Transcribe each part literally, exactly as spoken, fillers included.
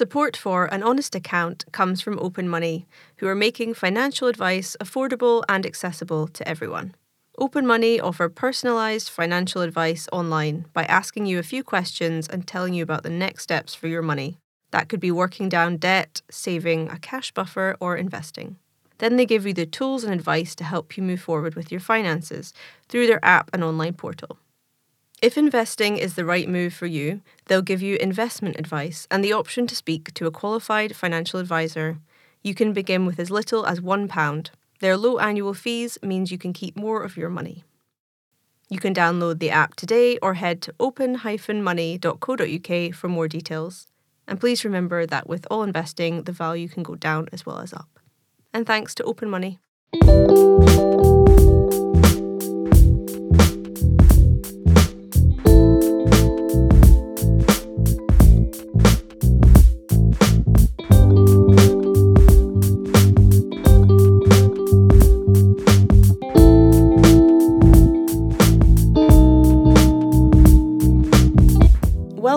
Support for An Honest Account comes from Open Money, who are making financial advice affordable and accessible to everyone. Open Money offer personalised financial advice online by asking you a few questions and telling you about the next steps for your money. That could be working down debt, saving a cash buffer, or investing. Then they give you the tools and advice to help you move forward with your finances through their app and online portal. If investing is the right move for you, they'll give you investment advice and the option to speak to a qualified financial advisor. You can begin with as little as one pound. Their low annual fees means you can keep more of your money. You can download the app today or head to open dash money dot co dot uk for more details. And please remember that with all investing, the value can go down as well as up. And thanks to Open Money.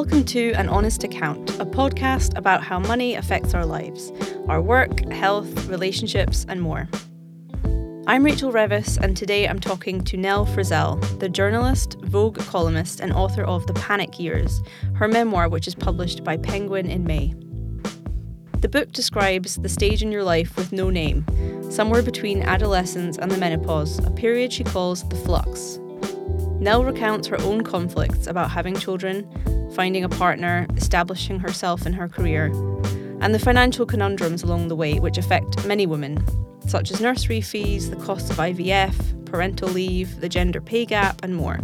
Welcome to An Honest Account, a podcast about how money affects our lives, our work, health, relationships, and more. I'm Rachel Revis, and today I'm talking to Nell Frizzell, the journalist, Vogue columnist, and author of The Panic Years, her memoir which is published by Penguin in May. The book describes the stage in your life with no name, somewhere between adolescence and the menopause, a period she calls the flux. Nell recounts her own conflicts about having children, finding a partner, establishing herself in her career, and the financial conundrums along the way which affect many women, such as nursery fees, the cost of I V F, parental leave, the gender pay gap, and more.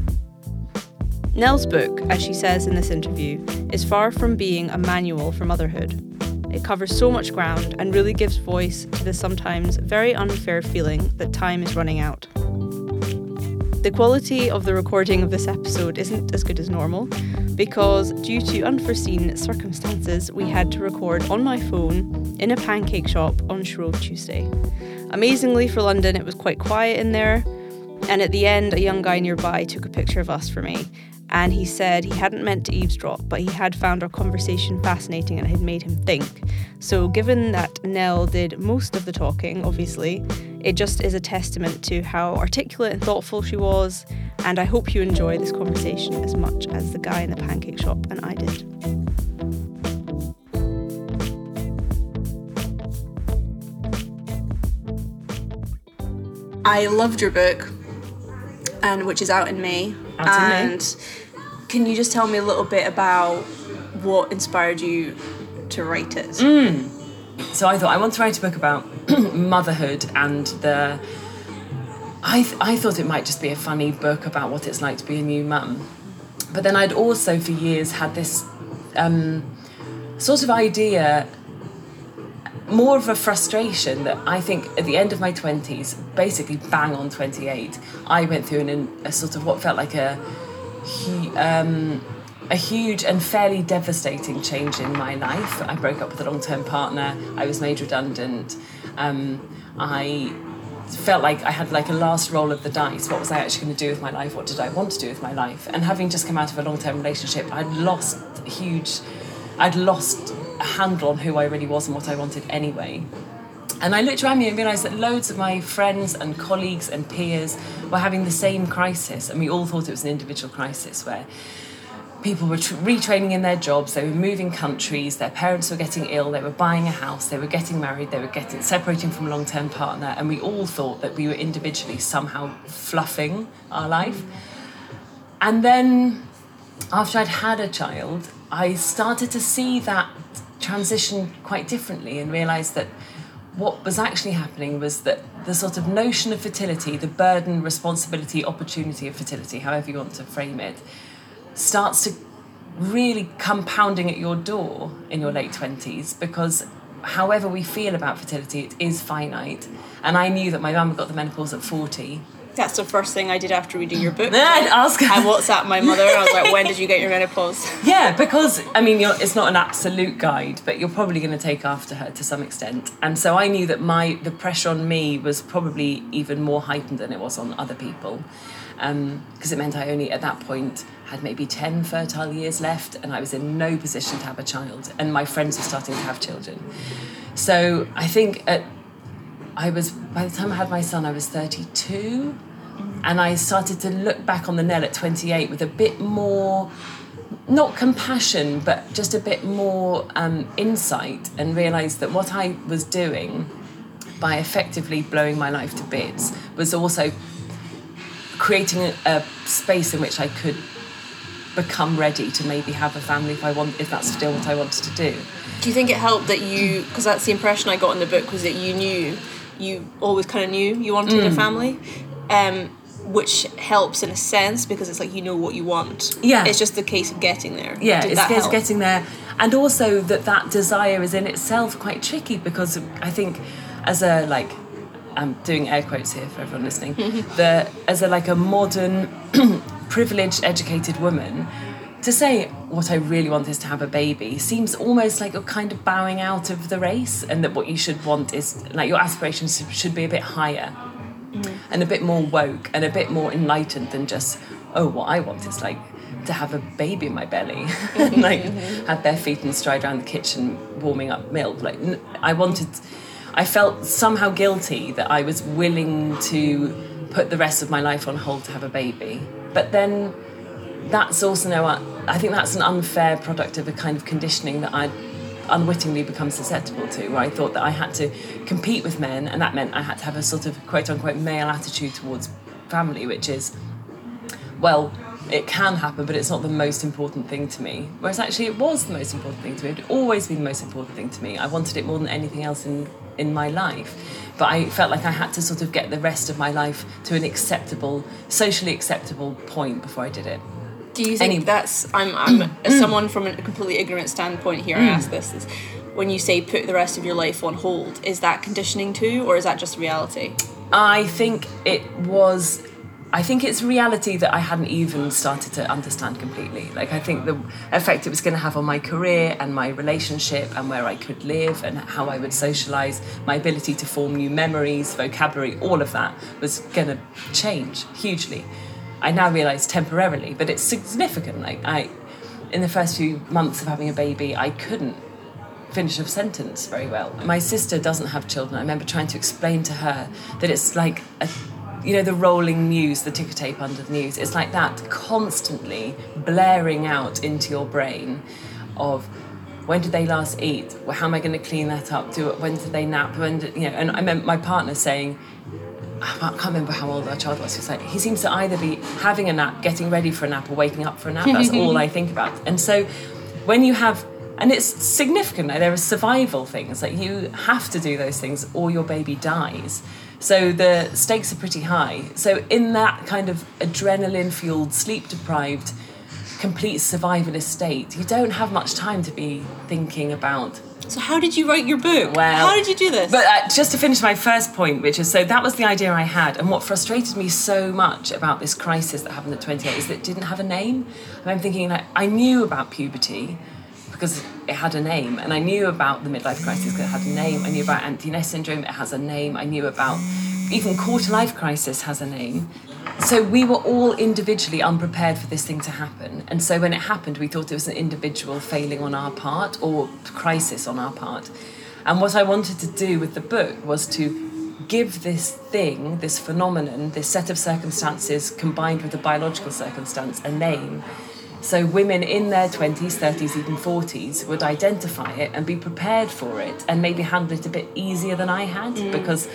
Nell's book, as she says in this interview, is far from being a manual for motherhood. It covers so much ground and really gives voice to the sometimes very unfair feeling that time is running out. The quality of the recording of this episode isn't as good as normal, because due to unforeseen circumstances, we had to record on my phone in a pancake shop on Shrove Tuesday. Amazingly for London, it was quite quiet in there, and at the end, a young guy nearby took a picture of us for me, and he said he hadn't meant to eavesdrop, but he had found our conversation fascinating and it had made him think. So given that Nell did most of the talking, obviously, it just is a testament to how articulate and thoughtful she was, and I hope you enjoy this conversation as much as the guy in the pancake shop and I did. I loved your book, and which is out in May. Out in May. And can you just tell me a little bit about what inspired you to write it? Mm. So I thought, I want to write a book about motherhood and the... I th- I thought it might just be a funny book about what it's like to be a new mum. But then I'd also for years had this um, sort of idea, more of a frustration, that I think at the end of my twenties, basically bang on twenty-eight, I went through an, an, a sort of what felt like a, hu- um, a huge and fairly devastating change in my life. I broke up with a long-term partner. I was made redundant. Um, I... felt like I had like a last roll of the dice. What was I actually going to do with my life? What did I want to do with my life? And having just come out of a long-term relationship, I'd lost huge... I'd lost a handle on who I really was and what I wanted anyway. And I looked around me and realised that loads of my friends and colleagues and peers were having the same crisis. And we all thought it was an individual crisis where people were tra- retraining in their jobs, they were moving countries, their parents were getting ill, they were buying a house, they were getting married, they were getting separating from a long-term partner, and we all thought that we were individually somehow fluffing our life. And then, after I'd had a child, I started to see that transition quite differently and realised that what was actually happening was that the sort of notion of fertility, the burden, responsibility, opportunity of fertility, however you want to frame it, starts to really come pounding at your door in your late twenties, because however we feel about fertility, it is finite. And I knew that my mum got the menopause at forty. That's the first thing I did after reading your book. I'd ask her. I WhatsApped my mother. I was like, when did you get your menopause? Yeah, because, I mean, you're, it's not an absolute guide, but you're probably going to take after her to some extent. And so I knew that my the pressure on me was probably even more heightened than it was on other people, because um, it meant I only, at that point, had maybe ten fertile years left, and I was in no position to have a child, and my friends were starting to have children. So I think at, I was, by the time I had my son, I was thirty-two, and I started to look back on the Nell at twenty-eight with a bit more, not compassion, but just a bit more um, insight, and realised that what I was doing by effectively blowing my life to bits was also creating a, a space in which I could become ready to maybe have a family if I want, if that's still what I wanted to do. Do you think it helped that you, because that's the impression I got in the book, was that you knew, you always kind of knew you wanted mm. a family, um, which helps in a sense because it's like you know what you want. Yeah. It's just the case of getting there. Yeah, Did it's, that it's help? Getting there. And also that that desire is in itself quite tricky, because I think as a, like, I'm doing air quotes here for everyone listening, the, as a like a modern, privileged, educated woman, to say what I really want is to have a baby seems almost like you're kind of bowing out of the race, and that what you should want is, like, your aspirations should be a bit higher mm. and a bit more woke and a bit more enlightened than just, oh, what I want is like to have a baby in my belly and like have bare feet and stride around the kitchen warming up milk. Like, I wanted... I felt somehow guilty that I was willing to put the rest of my life on hold to have a baby. But then that's also, no, I think that's an unfair product of a kind of conditioning that I'd unwittingly become susceptible to, where I thought that I had to compete with men, and that meant I had to have a sort of quote-unquote male attitude towards family, which is, well, it can happen, but it's not the most important thing to me. Whereas actually it was the most important thing to me. It had always been the most important thing to me. I wanted it more than anything else in, in my life. But I felt like I had to sort of get the rest of my life to an acceptable, socially acceptable point before I did it. Do you think Any- that's... I'm, I'm as someone from a completely ignorant standpoint here, I ask this, is when you say put the rest of your life on hold, is that conditioning too, or is that just reality? I think it was... I think it's reality that I hadn't even started to understand completely. Like, I think the effect it was going to have on my career and my relationship and where I could live and how I would socialise, my ability to form new memories, vocabulary, all of that was going to change hugely. I now realise temporarily, but it's significant. Like, I, in the first few months of having a baby, I couldn't finish a sentence very well. My sister doesn't have children. I remember trying to explain to her that it's like a... You know, the rolling news, the ticker tape under the news. It's like that constantly blaring out into your brain of when did they last eat? Well, how am I going to clean that up? Do it, when did they nap? When did, you know? And I remember my partner saying, I can't remember how old our child was. He was like, he seems to either be having a nap, getting ready for a nap, or waking up for a nap. That's all I think about. And so when you have, and it's significant. Like, there are survival things. Like, you have to do those things, or your baby dies. So the stakes are pretty high. So in that kind of adrenaline-fueled, sleep-deprived, complete survivalist state, you don't have much time to be thinking about... So how did you write your book? Well, how did you do this? But uh, just to finish my first point, which is, so that was the idea I had, and what frustrated me so much about this crisis that happened at twenty-eight is that it didn't have a name. And I'm thinking, like, I knew about puberty, because it had a name, and I knew about the midlife crisis because it had a name. I knew about Antinous syndrome, it has a name. I knew about even quarter-life crisis has a name. So we were all individually unprepared for this thing to happen, and so when it happened, we thought it was an individual failing on our part or crisis on our part. And what I wanted to do with the book was to give this thing, this phenomenon, this set of circumstances combined with a biological circumstance, a name. So women in their twenties, thirties, even forties would identify it and be prepared for it and maybe handle it a bit easier than I had mm. because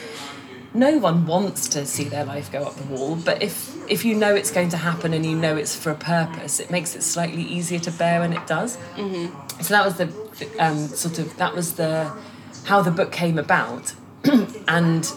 no one wants to see their life go up the wall. But if, if you know it's going to happen and you know it's for a purpose, it makes it slightly easier to bear when it does. Mm-hmm. So that was the um, sort of, that was the, how the book came about. And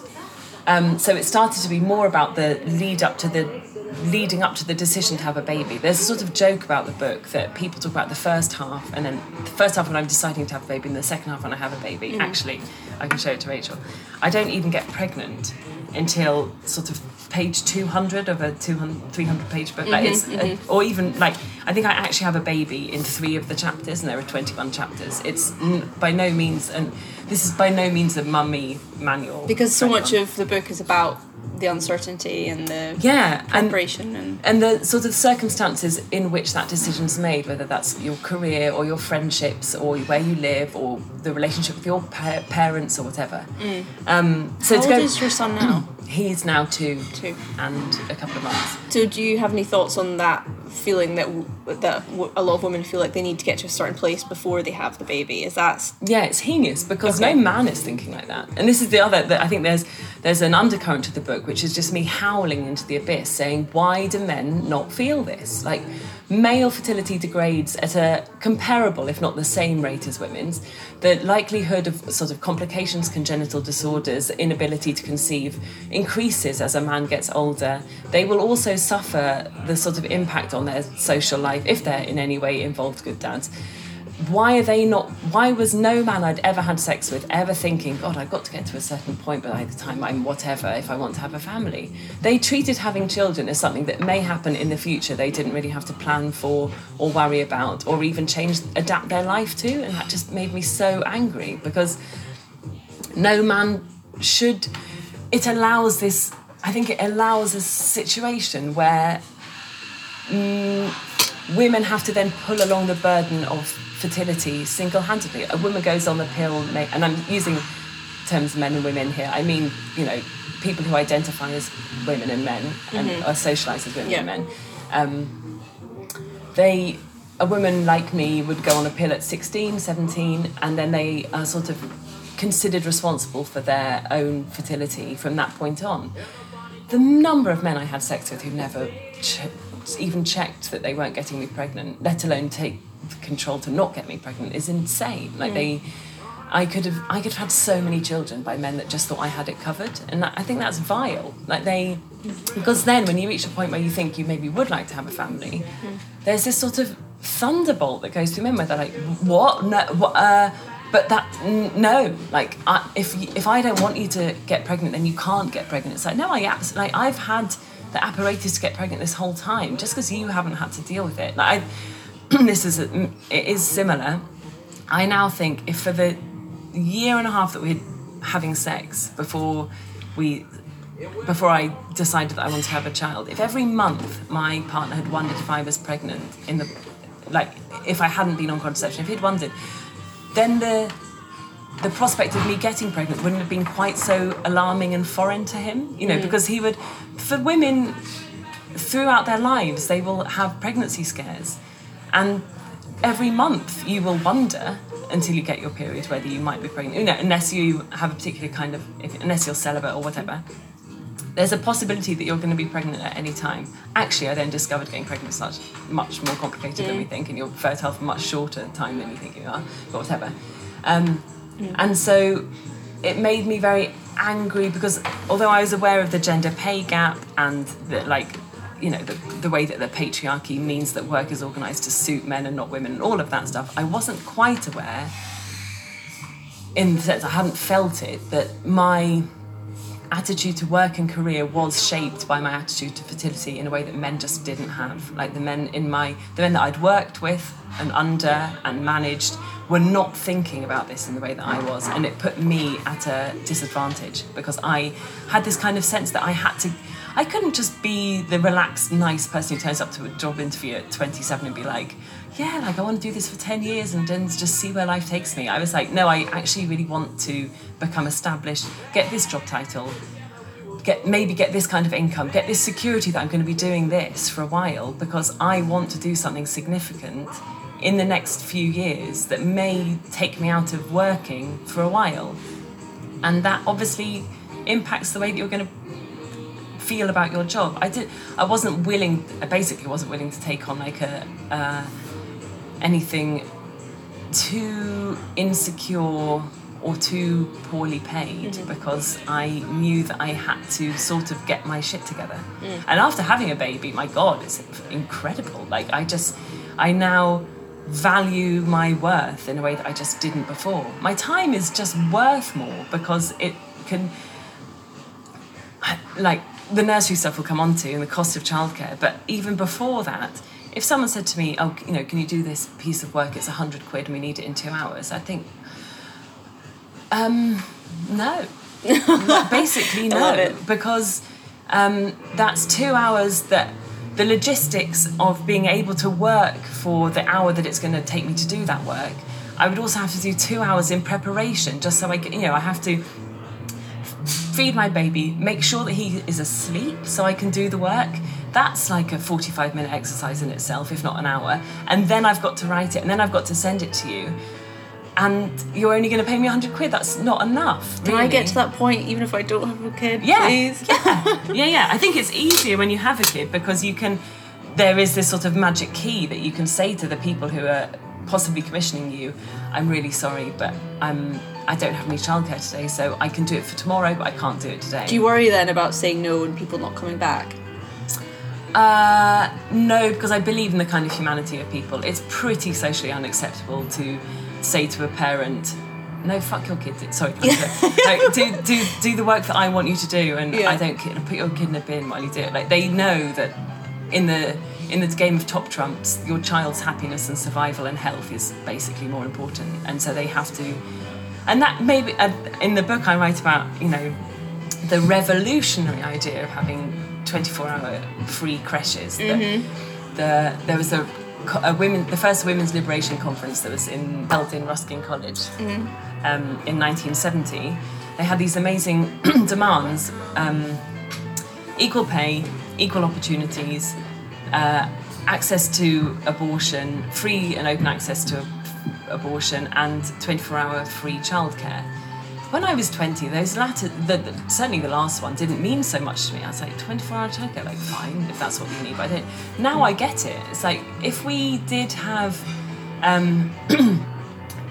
um, so it started to be more about the lead up to the, leading up to the decision to have a baby. There's a sort of joke about the book that people talk about the first half, and then the first half when I'm deciding to have a baby, and the second half when I have a baby. Mm. Actually, I can show it to Rachel. I don't even get pregnant until sort of page two hundred of a two hundred, three hundred page book. Mm-hmm, like it's, mm-hmm. a, or even, like, I think I actually have a baby in three of the chapters, and there are twenty-one chapters. It's n- by no means, and this is by no means a mummy manual. Because so much of the book is about the uncertainty and the yeah, preparation and, and and the sort of circumstances in which that decision's made, whether that's your career or your friendships or where you live or the relationship with your pa- parents or whatever. Mm. Um, so How to old go, is your son now? He's now two, two and a couple of months. So do you have any thoughts on that feeling that w- that w- a lot of women feel like they need to get to a certain place before they have the baby? Is that... St- yeah, it's heinous because okay. no man is thinking like that. And this is the other, that I think there's there's an undercurrent to the book, which is just me howling into the abyss saying, why do men not feel this? Like, male fertility degrades at a comparable, if not the same rate as women's. The likelihood of sort of complications, congenital disorders, inability to conceive increases as a man gets older. They will also suffer the sort of impact on their social life if they're in any way involved good dads. Why are they not, why was no man I'd ever had sex with ever thinking, God, I've got to get to a certain point by the time I'm whatever if I want to have a family? They treated having children as something that may happen in the future they didn't really have to plan for or worry about or even change, adapt their life to. And that just made me so angry because no man should, it allows this, I think it allows a situation where mm, women have to then pull along the burden of fertility single-handedly. A woman goes on the pill, and I'm using terms men and women here, I mean, you know, people who identify as women and men and mm-hmm. are socialised as women yeah. and men. Um, they, a woman like me would go on a pill at sixteen, seventeen, and then they are sort of considered responsible for their own fertility from that point on. The number of men I had sex with who never ch- even checked that they weren't getting me pregnant, let alone take control to not get me pregnant, is insane. Like mm. they, I could have, I could have had so many children by men that just thought I had it covered, and that, I think that's vile. Like they, because then when you reach a point where you think you maybe would like to have a family, mm. there's this sort of thunderbolt that goes through men where they're like, what? No, what, uh, but that n- no. Like I, if if I don't want you to get pregnant, then you can't get pregnant. It's like no, I absolutely. Like, I've had the apparatus to get pregnant this whole time, just because you haven't had to deal with it. Like I. This is it is similar. I now think if for the year and a half that we were having sex before we before I decided that I wanted to have a child, if every month my partner had wondered if I was pregnant in the like if I hadn't been on contraception, if he'd wondered, then the the prospect of me getting pregnant wouldn't have been quite so alarming and foreign to him, you know, mm. because he would for women throughout their lives they will have pregnancy scares. And every month you will wonder until you get your period whether you might be pregnant, you know, unless you have a particular kind of, unless you're celibate or whatever. There's a possibility that you're going to be pregnant at any time. Actually, I then discovered getting pregnant is much, much more complicated mm. than we think, and you're fertile for much shorter time than you think you are, but whatever. Um, mm. And so it made me very angry because although I was aware of the gender pay gap and the, like, you know, the, the way that the patriarchy means that work is organised to suit men and not women and all of that stuff, I wasn't quite aware, in the sense I hadn't felt it, that my attitude to work and career was shaped by my attitude to fertility in a way that men just didn't have. Like the men in my, the men that I'd worked with and under and managed were not thinking about this in the way that I was, and it put me at a disadvantage because I had this kind of sense that I had to, I couldn't just be the relaxed, nice person who turns up to a job interview at twenty-seven and be like, yeah, like I want to do this for ten years and then just see where life takes me. I was like, no, I actually really want to become established, get this job title, get maybe get this kind of income, get this security that I'm going to be doing this for a while because I want to do something significant in the next few years that may take me out of working for a while. And that obviously impacts the way that you're going to feel about your job. I did. I wasn't willing. I basically wasn't willing to take on like a uh, anything too insecure or too poorly paid mm-hmm. because I knew that I had to sort of get my shit together. Mm. And after having a baby, my God, it's incredible. Like I just, I now value my worth in a way that I just didn't before. My time is just worth more because it can, like. The nursery stuff we'll come on to and the cost of childcare, but even before that, if someone said to me, oh, you know, can you do this piece of work, it's a hundred quid and we need it in two hours, I'd think um no. Basically no, because um, that's two hours that the logistics of being able to work for the hour that it's going to take me to do that work, I would also have to do two hours in preparation just so I can, you know, I have to feed my baby, make sure that he is asleep so I can do the work. That's like a forty-five minute exercise in itself, if not an hour. And then I've got to write it and then I've got to send it to you. And you're only going to pay me one hundred quid. That's not enough, really. Can I get to that point even if I don't have a kid, yeah, please? Yeah, yeah, yeah. I think it's easier when you have a kid because you can, there is this sort of magic key that you can say to the people who are possibly commissioning you, I'm really sorry, but I'm, I don't have any childcare today, so I can do it for tomorrow, but I can't do it today. Do you worry then about saying no and people not coming back? Uh, no, because I believe in the kind of humanity of people. It's pretty socially unacceptable to say to a parent, no, fuck your kids, sorry, like, do, do do the work that I want you to do, and yeah. I don't care, put your kid in a bin while you do it. Like, they know that in the in the game of top trumps, your child's happiness and survival and health is basically more important, and so they have to, and that maybe, uh, in the book I write about, you know, the revolutionary idea of having twenty-four hour free creches. Mm-hmm. the, the, there was a A women, the first women's liberation conference that was in, held in Ruskin College, mm. um, in nineteen seventy, they had these amazing demands: um, equal pay, equal opportunities, uh, access to abortion, free and open access to abortion, and twenty-four hour free childcare. When I was twenty, those latter, the, the, certainly the last one, didn't mean so much to me. I was like, twenty-four hour childcare, like, fine, if that's what you need, but I don't. Now I get it. It's like, if we did have, um,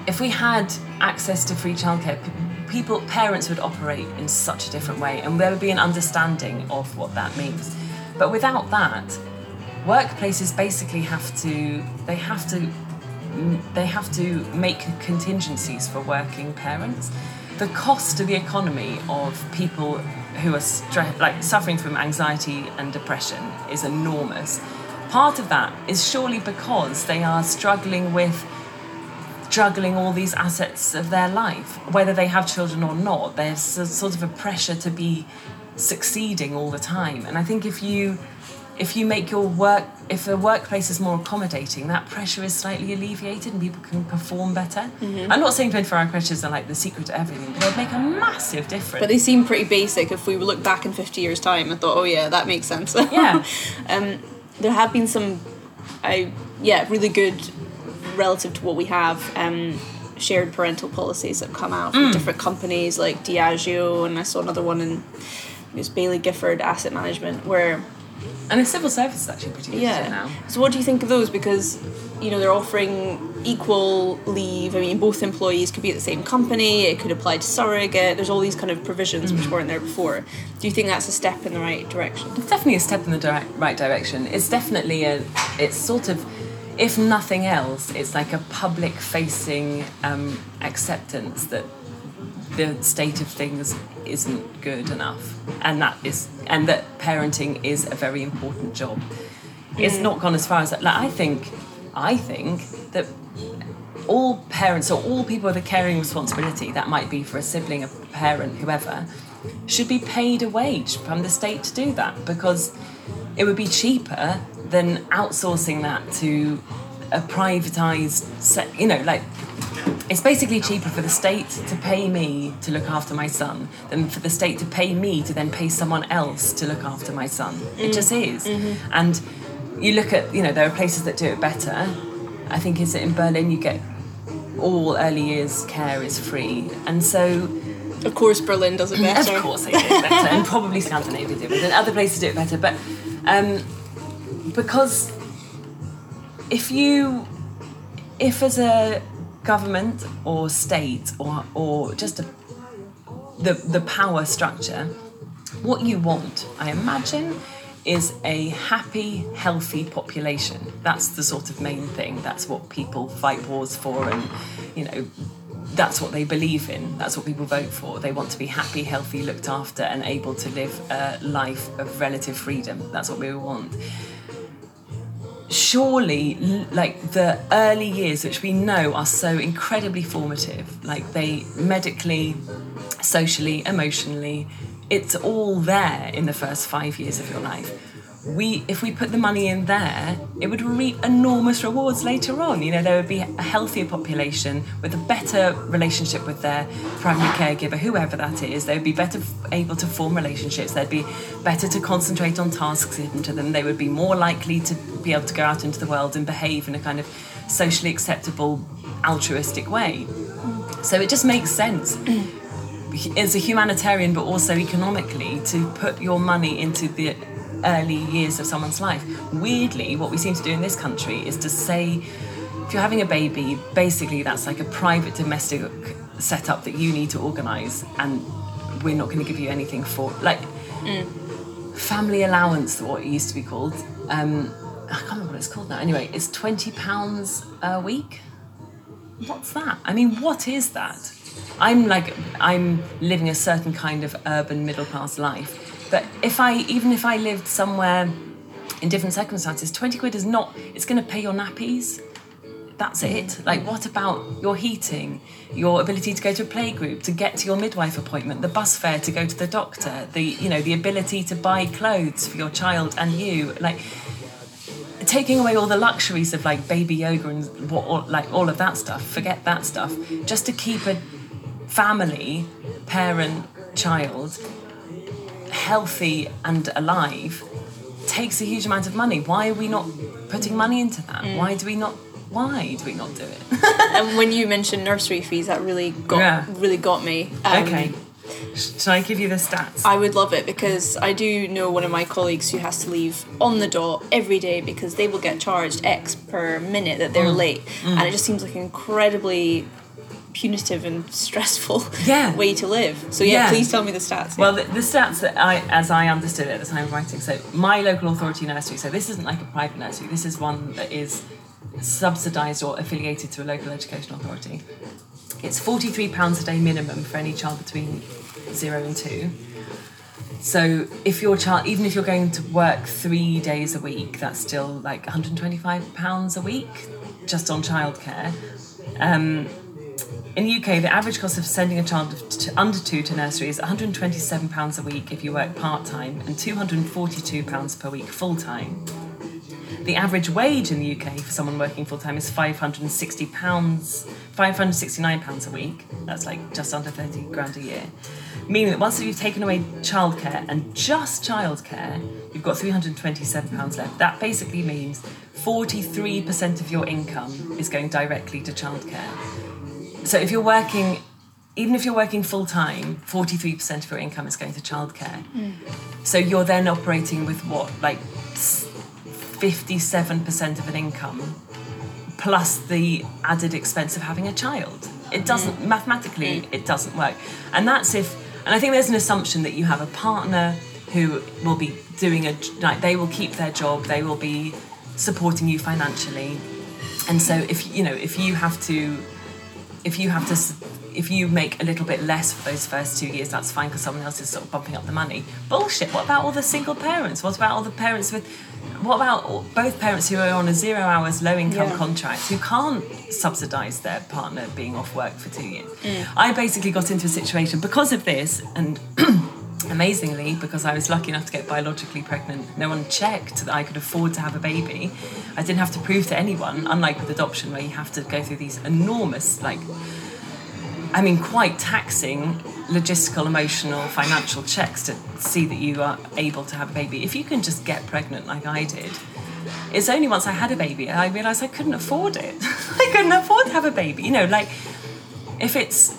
if we had access to free childcare, people, parents would operate in such a different way, and there would be an understanding of what that means. But without that, workplaces basically have to, they have to, they have to make contingencies for working parents. The cost to the economy of people who are stre- like suffering from anxiety and depression is enormous. Part of that is surely because they are struggling with juggling all these assets of their life, whether they have children or not. There's sort of a pressure to be succeeding all the time. And I think if you if you make your work, if the workplace is more accommodating, that pressure is slightly alleviated and people can perform better. Mm-hmm. I'm not saying twenty-four hour creches are like the secret to everything, but they'd make a massive difference. But they seem pretty basic if we look back in fifty years' time and thought, oh yeah, that makes sense. Yeah. um, there have been some, I yeah, really good, relative to what we have, um, shared parental policies that have come out from mm. different companies like Diageo, and I saw another one in, it was Bailey Gifford Asset Management, where... And the civil service is actually pretty good yeah. now. So what do you think of those? Because, you know, they're offering equal leave. I mean, both employees could be at the same company. It could apply to surrogate. There's all these kind of provisions mm. which weren't there before. Do you think that's a step in the right direction? It's definitely a step in the direct, right direction. It's definitely a... It's sort of, if nothing else, it's like a public-facing um, acceptance that the state of things isn't good enough, and that is, and that parenting is a very important job. Mm. It's not gone as far as that. Like, I think, I think that all parents or all people with a caring responsibility, that might be for a sibling, a parent, whoever, should be paid a wage from the state to do that, because it would be cheaper than outsourcing that to a privatised, you know, like. It's basically cheaper for the state to pay me to look after my son than for the state to pay me to then pay someone else to look after my son. Mm. It just is. Mm-hmm. And you look at, you know, there are places that do it better. I think is it in Berlin you get all early years care is free. And so... Of course Berlin does it better. Of course they do it better. And probably Scandinavia do it. And other places do it better. But um, because if you... If as a... government or state or or just a, the the power structure, what you want, I imagine, is a happy, healthy population. That's the sort of main thing. That's what people fight wars for, and you know, that's what they believe in. That's what people vote for. They want to be happy, healthy, looked after, and able to live a life of relative freedom. That's what we want. Surely, like, the early years, which we know are so incredibly formative, like, they medically, socially, emotionally, it's all there in the first five years of your life. We, if we put the money in there, it would reap enormous rewards later on. You know, there would be a healthier population with a better relationship with their primary caregiver, whoever that is. They would be better able to form relationships. They'd be better to concentrate on tasks given to them. They would be more likely to be able to go out into the world and behave in a kind of socially acceptable, altruistic way. So it just makes sense. As a humanitarian, but also economically, to put your money into the early years of someone's life. Weirdly, what we seem to do in this country is to say, if you're having a baby, basically that's like a private domestic setup that you need to organise, and we're not going to give you anything for, like, mm. family allowance, what it used to be called. Um, I can't remember what it's called now. Anyway, it's twenty pounds a week. What's that? I mean, what is that? I'm like, I'm living a certain kind of urban middle class life. But if I, even if I lived somewhere in different circumstances, twenty quid is not, it's going to pay your nappies. That's it. Like, what about your heating, your ability to go to a playgroup, to get to your midwife appointment, the bus fare to go to the doctor, the, you know, the ability to buy clothes for your child and you, like, taking away all the luxuries of like baby yoga and what, or, like all of that stuff, forget that stuff, just to keep a family, parent, child healthy and alive takes a huge amount of money. Why are we not putting money into that? Mm. Why do we not? Why do we not do it? And when you mentioned nursery fees, that really got yeah. really got me. Um, okay, shall I give you the stats? I would love it, because I do know one of my colleagues who has to leave on the dot every day because they will get charged X per minute that they're mm. late, mm. and it just seems like incredibly punitive and stressful yeah. way to live. So yeah, yeah, please tell me the stats. Yeah. Well, the, the stats that I, as I understood it at the time of writing, so my local authority nursery, so this isn't like a private nursery, this is one that is subsidised or affiliated to a local education authority. It's forty-three pounds a day minimum for any child between zero and two. So if your child, even if you're going to work three days a week, that's still like one hundred twenty-five pounds a week just on childcare. Um, In the U K, the average cost of sending a child to under two to nursery is one hundred twenty-seven pounds a week if you work part-time and two hundred forty-two pounds per week full-time. The average wage in the U K for someone working full-time is five hundred sixty pounds, five hundred sixty-nine pounds a week. That's like just under thirty grand a year. Meaning that once you've taken away childcare and just childcare, you've got three hundred twenty-seven pounds left. That basically means forty-three percent of your income is going directly to childcare. So if you're working, even if you're working full-time, forty-three percent of your income is going to childcare. Mm. So you're then operating with what, like fifty-seven percent of an income plus the added expense of having a child. It doesn't, mm. mathematically, mm. it doesn't work. And that's if, and I think there's an assumption that you have a partner who will be doing a, like they will keep their job, they will be supporting you financially. And so if, you know, if you have to, If you have to, if you make a little bit less for those first two years, that's fine because someone else is sort of bumping up the money. Bullshit. What about all the single parents? What about all the parents with, what about both parents who are on a zero hours low income yeah. contract who can't subsidise their partner being off work for two years? Mm. I basically got into a situation because of this, and amazingly, because I was lucky enough to get biologically pregnant, no one checked that I could afford to have a baby. I didn't have to prove to anyone, unlike with adoption where you have to go through these enormous, like, I mean, quite taxing logistical, emotional, financial checks to see that you are able to have a baby. If you can just get pregnant like I did, it's only once I had a baby I realised I couldn't afford it. I couldn't afford to have a baby. You know, like, if it's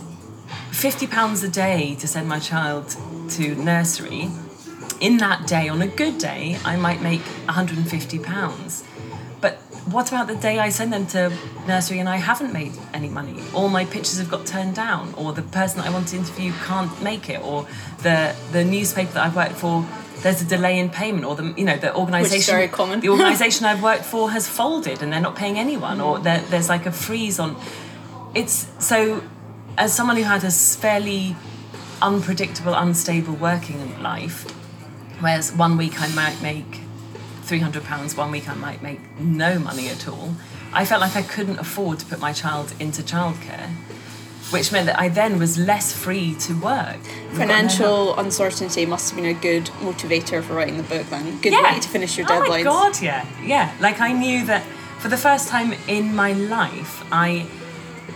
fifty pounds a day to send my child to nursery, in that day, on a good day, I might make one hundred fifty pounds. But what about the day I send them to nursery and I haven't made any money? All my pictures have got turned down, or the person that I want to interview can't make it, or the the newspaper that I've worked for, there's a delay in payment, or the you know the organisation, which is very common. The organisation I've worked for has folded and they're not paying anyone, or there, there's like a freeze on. It's so. As someone who had a fairly unpredictable, unstable working life, whereas one week I might make three hundred pounds, one week I might make no money at all, I felt like I couldn't afford to put my child into childcare. which meant that I then was less free to work. Financial uncertainty must have been a good motivator for writing the book then. Good yeah. way to finish your deadlines. Oh my God, yeah. Yeah, like I knew that for the first time in my life, I,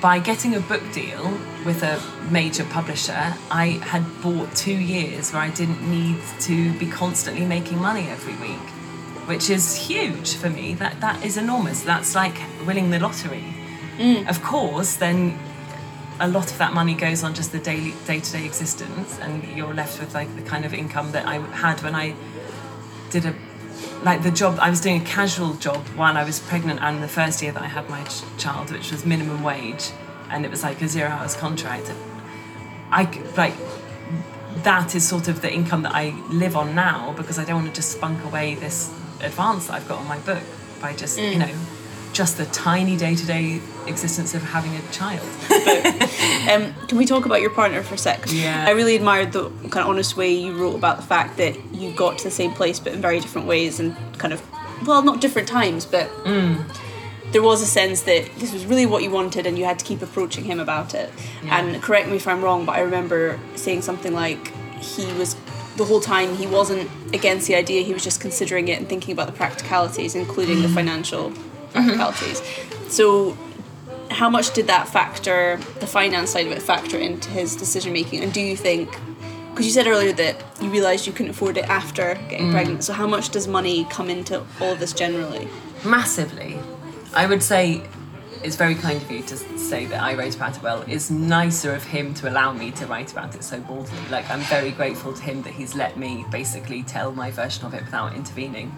by getting a book deal with a major publisher, I had bought two years where I didn't need to be constantly making money every week, which is huge for me. That that is enormous. That's like winning the lottery. Mm. Of course, then a lot of that money goes on just the daily, day-to-day existence, and you're left with like the kind of income that I had when I did a, like the job, I was doing a casual job while I was pregnant and the first year that I had my ch- child, which was minimum wage, and it was like a zero hours contract. I, like, that is sort of the income that I live on now, because I don't want to just spunk away this advance that I've got on my book by just, mm. you know, just the tiny day-to-day existence of having a child. um, can we talk about your partner for a sec? Yeah. I really admired the kind of honest way you wrote about the fact that you got to the same place but in very different ways and kind of, well, not different times, but mm. there was a sense that this was really what you wanted and you had to keep approaching him about it. Yeah. And correct me if I'm wrong, but I remember saying something like he was... the whole time he wasn't against the idea, he was just considering it and thinking about the practicalities, including mm. the financial practicalities. Mm-hmm. So how much did that factor, the finance side of it, factor into his decision making? And do you think, because you said earlier that you realised you couldn't afford it after getting mm. pregnant, so how much does money come into all of this generally? Massively. I would say it's very kind of you to say that I wrote about it well. It's nicer of him to allow me to write about it so boldly. Like, I'm very grateful to him that he's let me basically tell my version of it without intervening.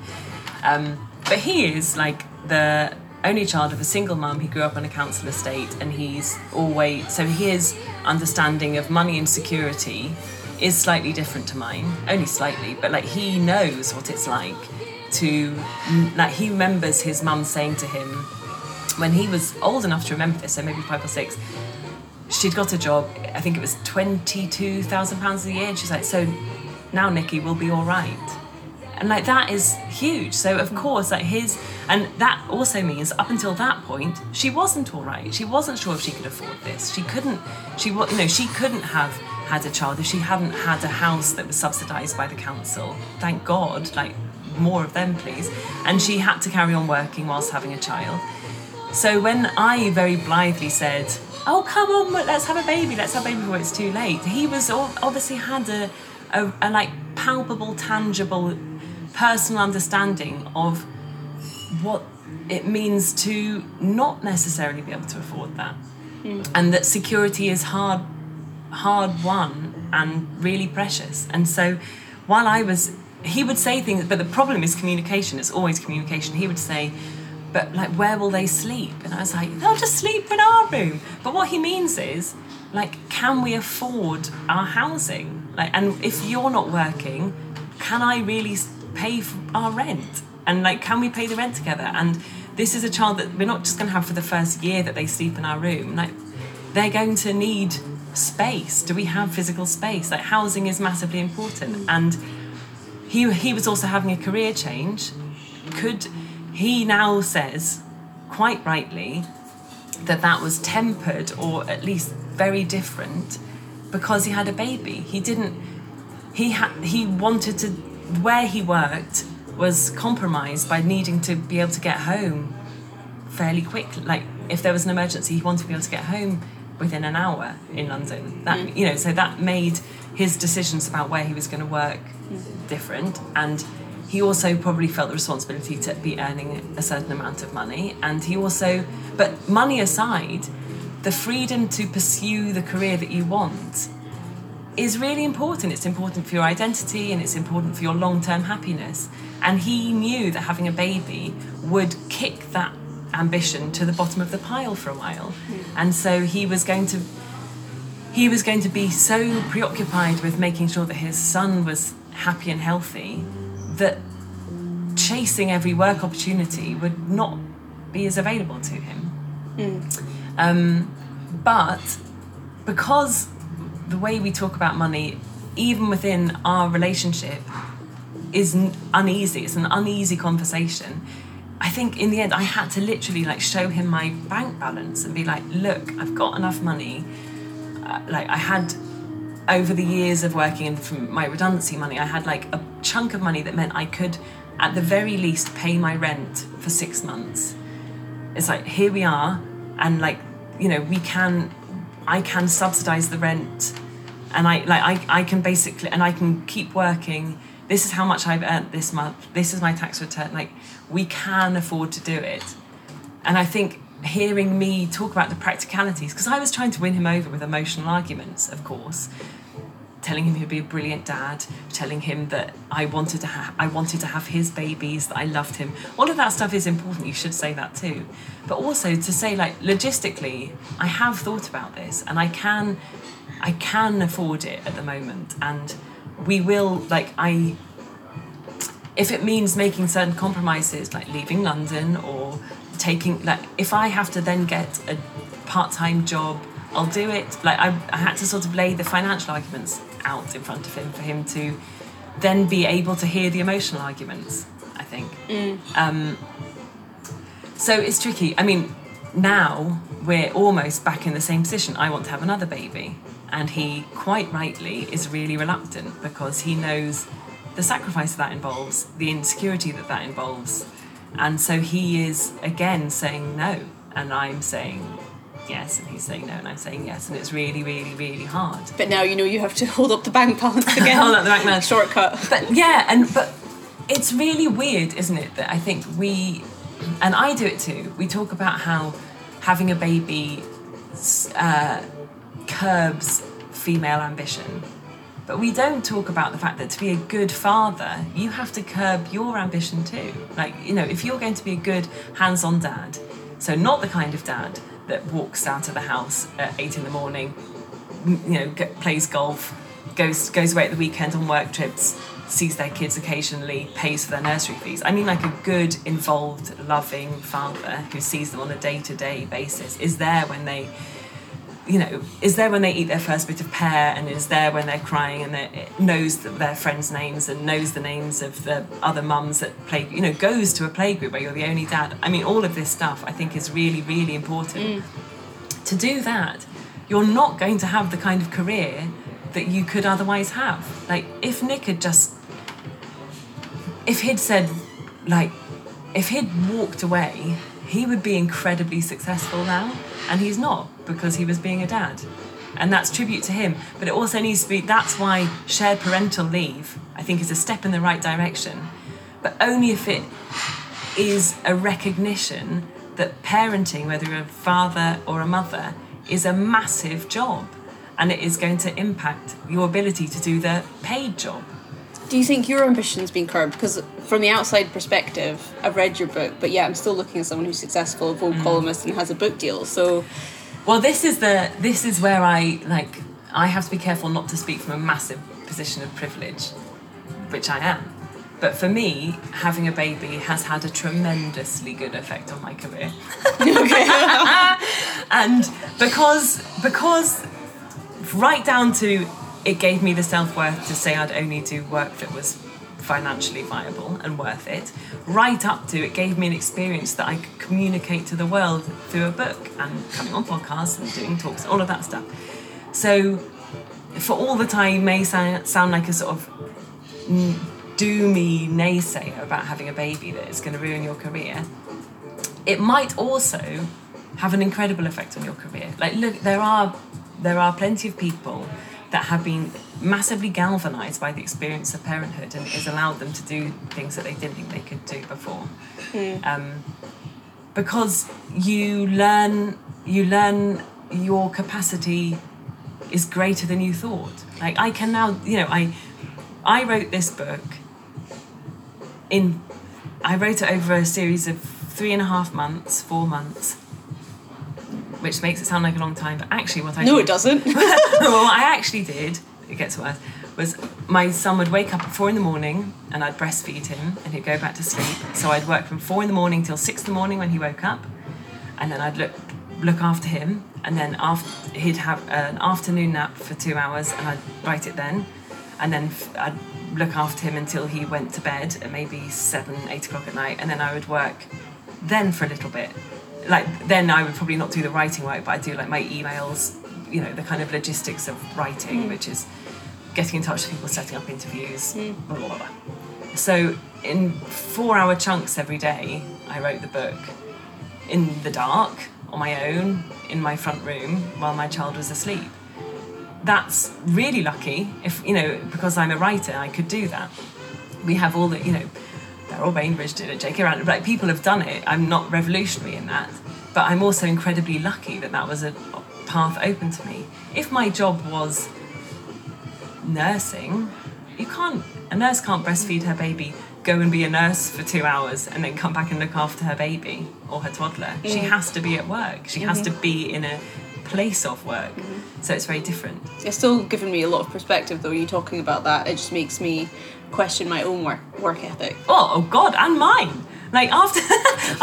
Um, but he is like the only child of a single mum. He grew up on a council estate, and he's always, so his understanding of money and security is slightly different to mine, only slightly, but like he knows what it's like to, like he remembers his mum saying to him, when he was old enough to remember this, so maybe five or six, she'd got a job, I think it was twenty-two thousand pounds a year, and she's like, so now, Nikki, we'll be all right. And like, that is huge. So of course, like his, and that also means up until that point, she wasn't all right. She wasn't sure if she could afford this. She couldn't, she, you know, she couldn't have had a child if she hadn't had a house that was subsidised by the council. Thank God, like more of them, please. And she had to carry on working whilst having a child. So when I very blithely said, oh, come on, let's have a baby, let's have a baby before it's too late, he was obviously had a, a, a like palpable, tangible, personal understanding of what it means to not necessarily be able to afford that. Mm. And that security is hard, hard won and really precious. And so while I was, he would say things, but the problem is communication. It's always communication. He would say, but like, where will they sleep? And I was like, they'll just sleep in our room. But what he means is, like, can we afford our housing? Like, and if you're not working, can I really pay for our rent? And like, can we pay the rent together? And this is a child that we're not just going to have for the first year that they sleep in our room. Like, they're going to need space. Do we have physical space? Like, housing is massively important. And he he was also having a career change. Could... He now says, quite rightly, that that was tempered or at least very different because he had a baby. He didn't, he had, he wanted to, where he worked was compromised by needing to be able to get home fairly quickly. Like, if there was an emergency, he wanted to be able to get home within an hour in London. That, mm. you know, so that made his decisions about where he was going to work mm. different. And he also probably felt the responsibility to be earning a certain amount of money. And he also, but money aside, the freedom to pursue the career that you want is really important. It's important for your identity and it's important for your long-term happiness. And he knew that having a baby would kick that ambition to the bottom of the pile for a while. Yeah. And so he was going to, he was going to be so preoccupied with making sure that his son was happy and healthy that chasing every work opportunity would not be as available to him. Mm. Um, but because the way we talk about money, even within our relationship, is uneasy, it's an uneasy conversation, I think in the end I had to literally like show him my bank balance and be like, look, I've got enough money like I had, over the years of working and from my redundancy money, I had like a chunk of money that meant I could, at the very least, pay my rent for six months. It's like, here we are, and like, you know, we can, I can subsidize the rent, and I like I, I can basically, and I can keep working. This is how much I've earned this month. This is my tax return. Like, we can afford to do it. And I think hearing me talk about the practicalities, because I was trying to win him over with emotional arguments, of course, telling him he'd be a brilliant dad, telling him that I wanted to ha- I wanted to have his babies, that I loved him. All of that stuff is important. You should say that too. But also to say, like, logistically, I have thought about this, and I can, I can afford it at the moment, and we will, like, I, if it means making certain compromises, like leaving London or taking, like, if I have to then get a part-time job, I'll do it. Like, I, I had to sort of lay the financial arguments out in front of him for him to then be able to hear the emotional arguments, I think. Mm. Um, so it's tricky. I mean, now we're almost back in the same position. I want to have another baby. And he, quite rightly, is really reluctant because he knows the sacrifice that involves, the insecurity that that involves. And so he is, again, saying no. And I'm saying yes, and he's saying no, and I'm saying yes, and it's really, really, really hard. But now you know you have to hold up the bank balance again. Hold up the bank balance. Shortcut. But yeah, and but it's really weird, isn't it, that I think we, and I do it too, we talk about how having a baby uh, curbs female ambition. But we don't talk about the fact that to be a good father, you have to curb your ambition too. Like, you know, if you're going to be a good hands-on dad, so not the kind of dad that walks out of the house at eight in the morning, you know, g- plays golf, goes goes away at the weekend on work trips, sees their kids occasionally, pays for their nursery fees. I mean, like a good, involved, loving father who sees them on a day-to-day basis is there when they, you know, is there when they eat their first bit of pear, and is there when they're crying, and they knows their friends' names and knows the names of the other mums that play, you know, goes to a playgroup where you're the only dad. I mean, all of this stuff I think is really, really important. Mm. To do that, you're not going to have the kind of career that you could otherwise have. Like, if Nick had just, if he'd said, like, if he'd walked away, he would be incredibly successful now, and he's not, because he was being a dad. And that's tribute to him. But it also needs to be, that's why shared parental leave, I think, is a step in the right direction, but only if it is a recognition that parenting, whether you're a father or a mother, is a massive job, and it is going to impact your ability to do the paid job. Do you think your ambition's been curbed? Because from the outside perspective, I've read your book, but yeah, I'm still looking at someone who's successful, a Vogue mm. columnist, and has a book deal. So, well, this is the this is where I like I have to be careful not to speak from a massive position of privilege, which I am. But for me, having a baby has had a tremendously good effect on my career. And because because right down to, it gave me the self-worth to say I'd only do work that was financially viable and worth it, right up to it gave me an experience that I could communicate to the world through a book and coming on podcasts and doing talks, all of that stuff. So for all that I may sound like a sort of doomy naysayer about having a baby that it's going to ruin your career, it might also have an incredible effect on your career. Like, look, there are there are plenty of people that have been massively galvanised by the experience of parenthood, and it has allowed them to do things that they didn't think they could do before. Mm. Um, because you learn, you learn your capacity is greater than you thought. Like, I can now, you know, I, I wrote this book in, I wrote it over a series of three and a half months, four months. Which makes it sound like a long time, but actually what I no, did... No, it doesn't. Well, what I actually did, it gets worse, was my son would wake up at four in the morning and I'd breastfeed him and he'd go back to sleep. So I'd work from four in the morning till six in the morning when he woke up, and then I'd look look after him, and then after, he'd have an afternoon nap for two hours and I'd write it then, and then I'd look after him until he went to bed at maybe seven, eight o'clock at night, and then I would work then for a little bit. Like, then I would probably not do the writing work, but I do like my emails, you know, the kind of logistics of writing, mm. which is getting in touch with people, setting up interviews, mm. blah, blah, blah. So in four-hour chunks every day, I wrote the book in the dark, on my own, in my front room, while my child was asleep. That's really lucky, if you know, because I'm a writer, I could do that. We have all the, you know, Beryl Bainbridge did it, J K Rowling, like people have done it. I'm not revolutionary in that, but I'm also incredibly lucky that that was a path open to me. If my job was nursing, you can't, a nurse can't breastfeed her baby, go and be a nurse for two hours and then come back and look after her baby or her toddler. Yeah. She has to be at work. She mm-hmm. has to be in a place of work. Mm-hmm. So it's very different. It's still given me a lot of perspective, though, you talking about that. It just makes me question my own work work ethic. Oh, oh God, and mine. Like, after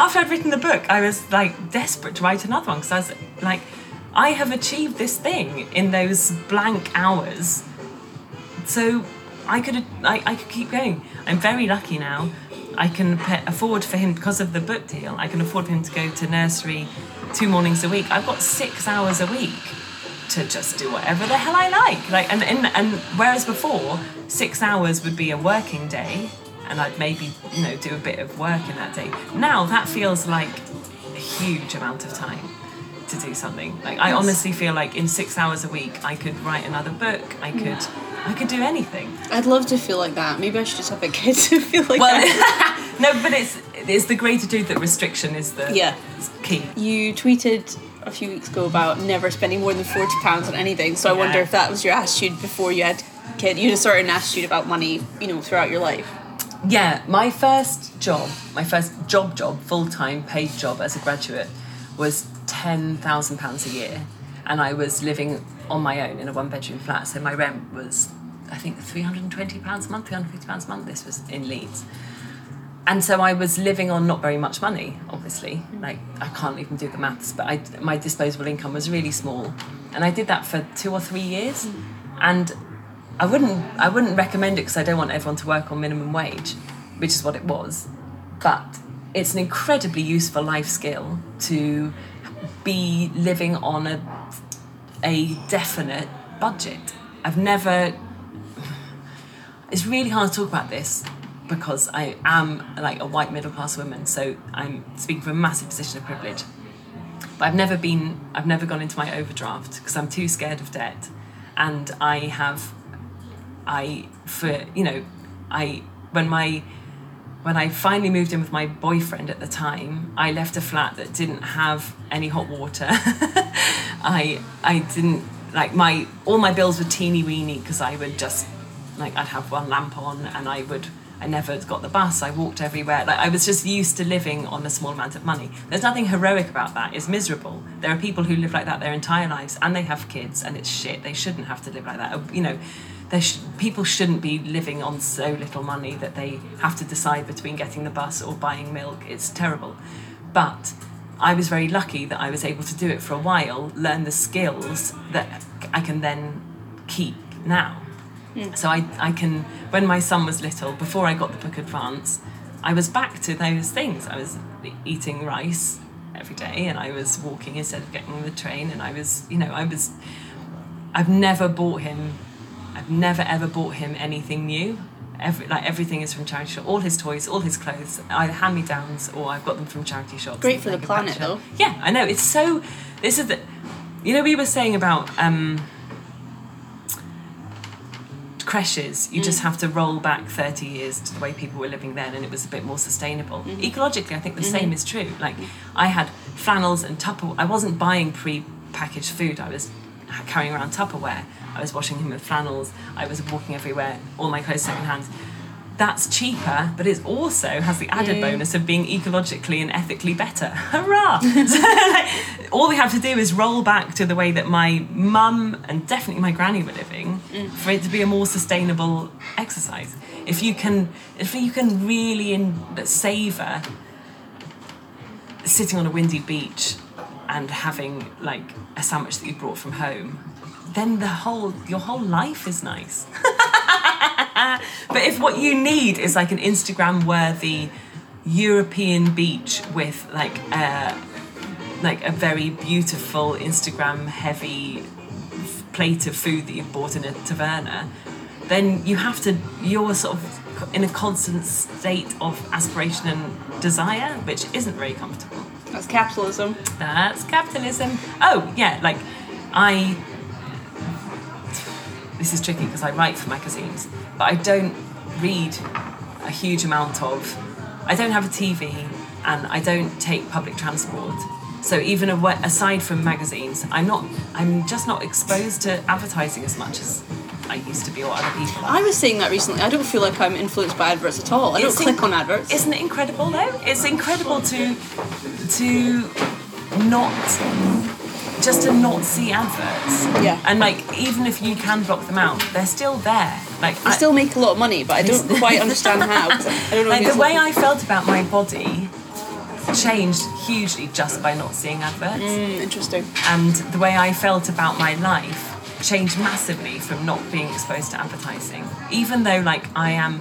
after I'd written the book, I was, like, desperate to write another one because I was, like, I have achieved this thing in those blank hours. So I could I, I could keep going. I'm very lucky now. I can pe- afford for him, because of the book deal, I can afford for him to go to nursery two mornings a week. I've got six hours a week to just do whatever the hell I like. Like, and, and and whereas before, six hours would be a working day, and I'd maybe, you know, do a bit of work in that day. Now that feels like a huge amount of time to do something. Like, I honestly feel like in six hours a week, I could write another book. I could, yeah. I could do anything. I'd love to feel like that. Maybe I should just have a kid to feel like well, that. No, but it's it's the greater truth that restriction is the yeah. key. You tweeted a few weeks ago about never spending more than forty pounds on anything, so I yeah. wonder if that was your attitude before you had a kid. You had a certain attitude about money, you know, throughout your life. Yeah, my first job, my first job job, full-time paid job as a graduate was ten thousand pounds a year, and I was living on my own in a one-bedroom flat, so my rent was, I think, three hundred twenty pounds a month, three hundred fifty pounds a month. This was in Leeds. And so I was living on not very much money, obviously. Like, I can't even do the maths, but I, my disposable income was really small. And I did that for two or three years. And I wouldn't I wouldn't recommend it because I don't want everyone to work on minimum wage, which is what it was. But it's an incredibly useful life skill to be living on a, a definite budget. I've never... It's really hard to talk about this, because I am, like, a white middle-class woman, so I'm speaking from a massive position of privilege. But I've never been, I've never gone into my overdraft because I'm too scared of debt. And I have, I, for, you know, I, when my, when I finally moved in with my boyfriend at the time, I left a flat that didn't have any hot water. I, I didn't, like, my, all my bills were teeny-weeny because I would just, like, I'd have one lamp on and I would, I never got the bus, I walked everywhere. Like, I was just used to living on a small amount of money. There's nothing heroic about that, it's miserable. There are people who live like that their entire lives and they have kids and it's shit, they shouldn't have to live like that. You know, there sh- people shouldn't be living on so little money that they have to decide between getting the bus or buying milk, it's terrible. But I was very lucky that I was able to do it for a while, learn the skills that I can then keep now. Mm. So I, I can, when my son was little, before I got the book advance, I was back to those things. I was eating rice every day and I was walking instead of getting the train, and I was, you know, I was, I've never bought him, I've never ever bought him anything new. Every, like, everything is from charity shop. All his toys, all his clothes, either hand-me-downs or I've got them from charity shops. Great for the planet though. Yeah, I know, it's so, this is the, you know, we were saying about, um, creches, you mm. just have to roll back thirty years to the way people were living then, and it was a bit more sustainable. Mm-hmm. Ecologically, I think the mm-hmm. same is true. Like, I had flannels and Tupperware. I wasn't buying pre-packaged food. I was carrying around Tupperware. I was washing him with flannels. I was walking everywhere. All my clothes secondhand. That's cheaper, but it also has the added mm. bonus of being ecologically and ethically better. Hurrah! So, like, all we have to do is roll back to the way that my mum and definitely my granny were living mm. for it to be a more sustainable exercise. If you can, if you can really in, savour sitting on a windy beach and having, like, a sandwich that you brought from home, then the whole your whole life is nice. But if what you need is, like, an Instagram-worthy European beach with, like, a, like a very beautiful Instagram-heavy plate of food that you've bought in a taverna, then you have to, you're sort of in a constant state of aspiration and desire, which isn't very comfortable. That's capitalism. That's capitalism. Oh, yeah, like, I... This is tricky because I write for magazines, but I don't read a huge amount of... I don't have a T V and I don't take public transport. So even aside from magazines, I'm not. I'm just not exposed to advertising as much as I used to be or other people. I was saying that recently. I don't feel like I'm influenced by adverts at all. I don't click inc- on adverts. Isn't it incredible though? It's incredible to to not just to not see adverts. Yeah. And like, even if you can block them out, they're still there. Like I, I still make a lot of money, but I don't quite understand how. I don't know like the way I felt about my body changed hugely just by not seeing adverts. Mm, interesting. And the way I felt about my life changed massively from not being exposed to advertising. Even though, like, I am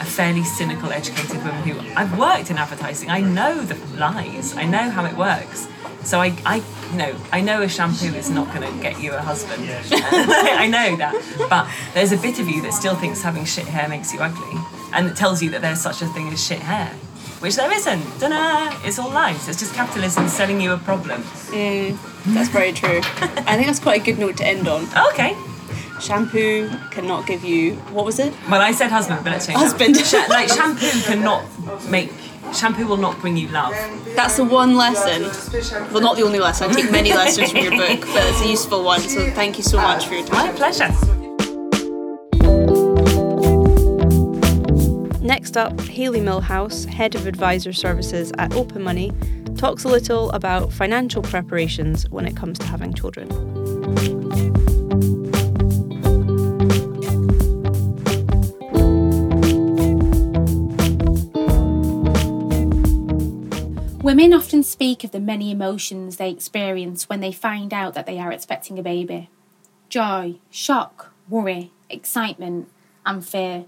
a fairly cynical, educated woman who I've worked in advertising, I know the lies, I know how it works. So I, I you know, I know a shampoo is not going to get you a husband. Yeah. I know that. But there's a bit of you that still thinks having shit hair makes you ugly, and it tells you that there's such a thing as shit hair. Which there isn't. Ta-da! It's all lies. It's just capitalism selling you a problem. Mm, that's very true. I think that's quite a good note to end on. Okay. Shampoo cannot give you... What was it? Well, I said husband, but let's change husband. That. Like, shampoo cannot make... Shampoo will not bring you love. That's the one lesson. Well, not the only lesson. I take many lessons from your book, but it's a useful one, so thank you so much for your time. My pleasure. Next up, Hayley Milhouse, Head of Advisor Services at Open Money, talks a little about financial preparations when it comes to having children. Women often speak of the many emotions they experience when they find out that they are expecting a baby. Joy, shock, worry, excitement, and fear.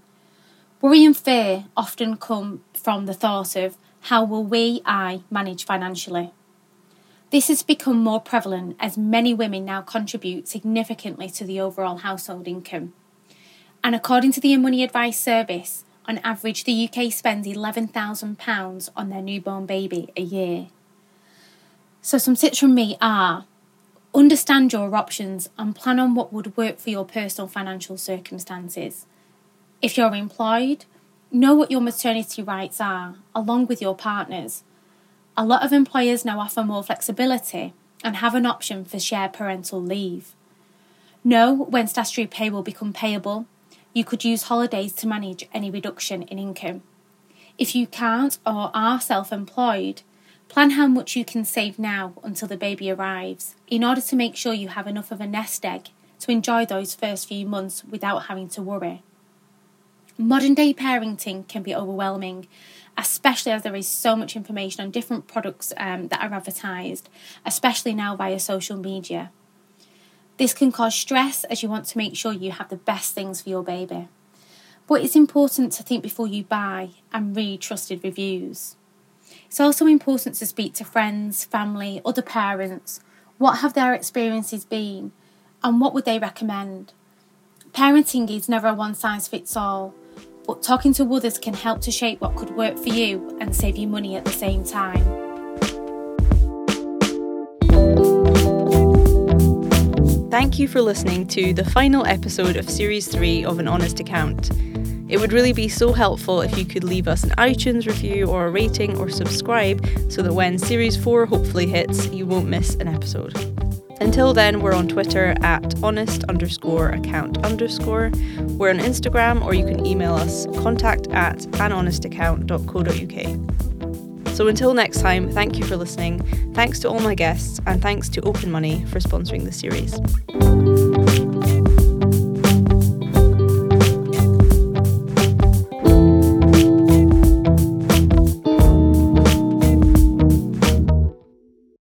Worry and fear often come from the thought of, how will we, I, manage financially? This has become more prevalent as many women now contribute significantly to the overall household income. And according to the Money Advice Service, on average the U K spends eleven thousand pounds on their newborn baby a year. So some tips from me are, understand your options and plan on what would work for your personal financial circumstances. If you're employed, know what your maternity rights are, along with your partner's. A lot of employers now offer more flexibility and have an option for shared parental leave. Know when statutory pay will become payable. You could use holidays to manage any reduction in income. If you can't or are self-employed, plan how much you can save now until the baby arrives, in order to make sure you have enough of a nest egg to enjoy those first few months without having to worry. Modern-day parenting can be overwhelming, especially as there is so much information on different products um, that are advertised, especially now via social media. This can cause stress as you want to make sure you have the best things for your baby. But it's important to think before you buy and read trusted reviews. It's also important to speak to friends, family, other parents. What have their experiences been and what would they recommend? Parenting is never a one-size-fits-all, but talking to others can help to shape what could work for you and save you money at the same time. Thank you for listening to the final episode of Series three of An Honest Account. It would really be so helpful if you could leave us an iTunes review or a rating or subscribe so that when Series four hopefully hits, you won't miss an episode. Until then, we're on Twitter at honest underscore account underscore. We're on Instagram, or you can email us contact at an honest account dot co dot u k. So until next time, thank you for listening. Thanks to all my guests, and thanks to Open Money for sponsoring the series.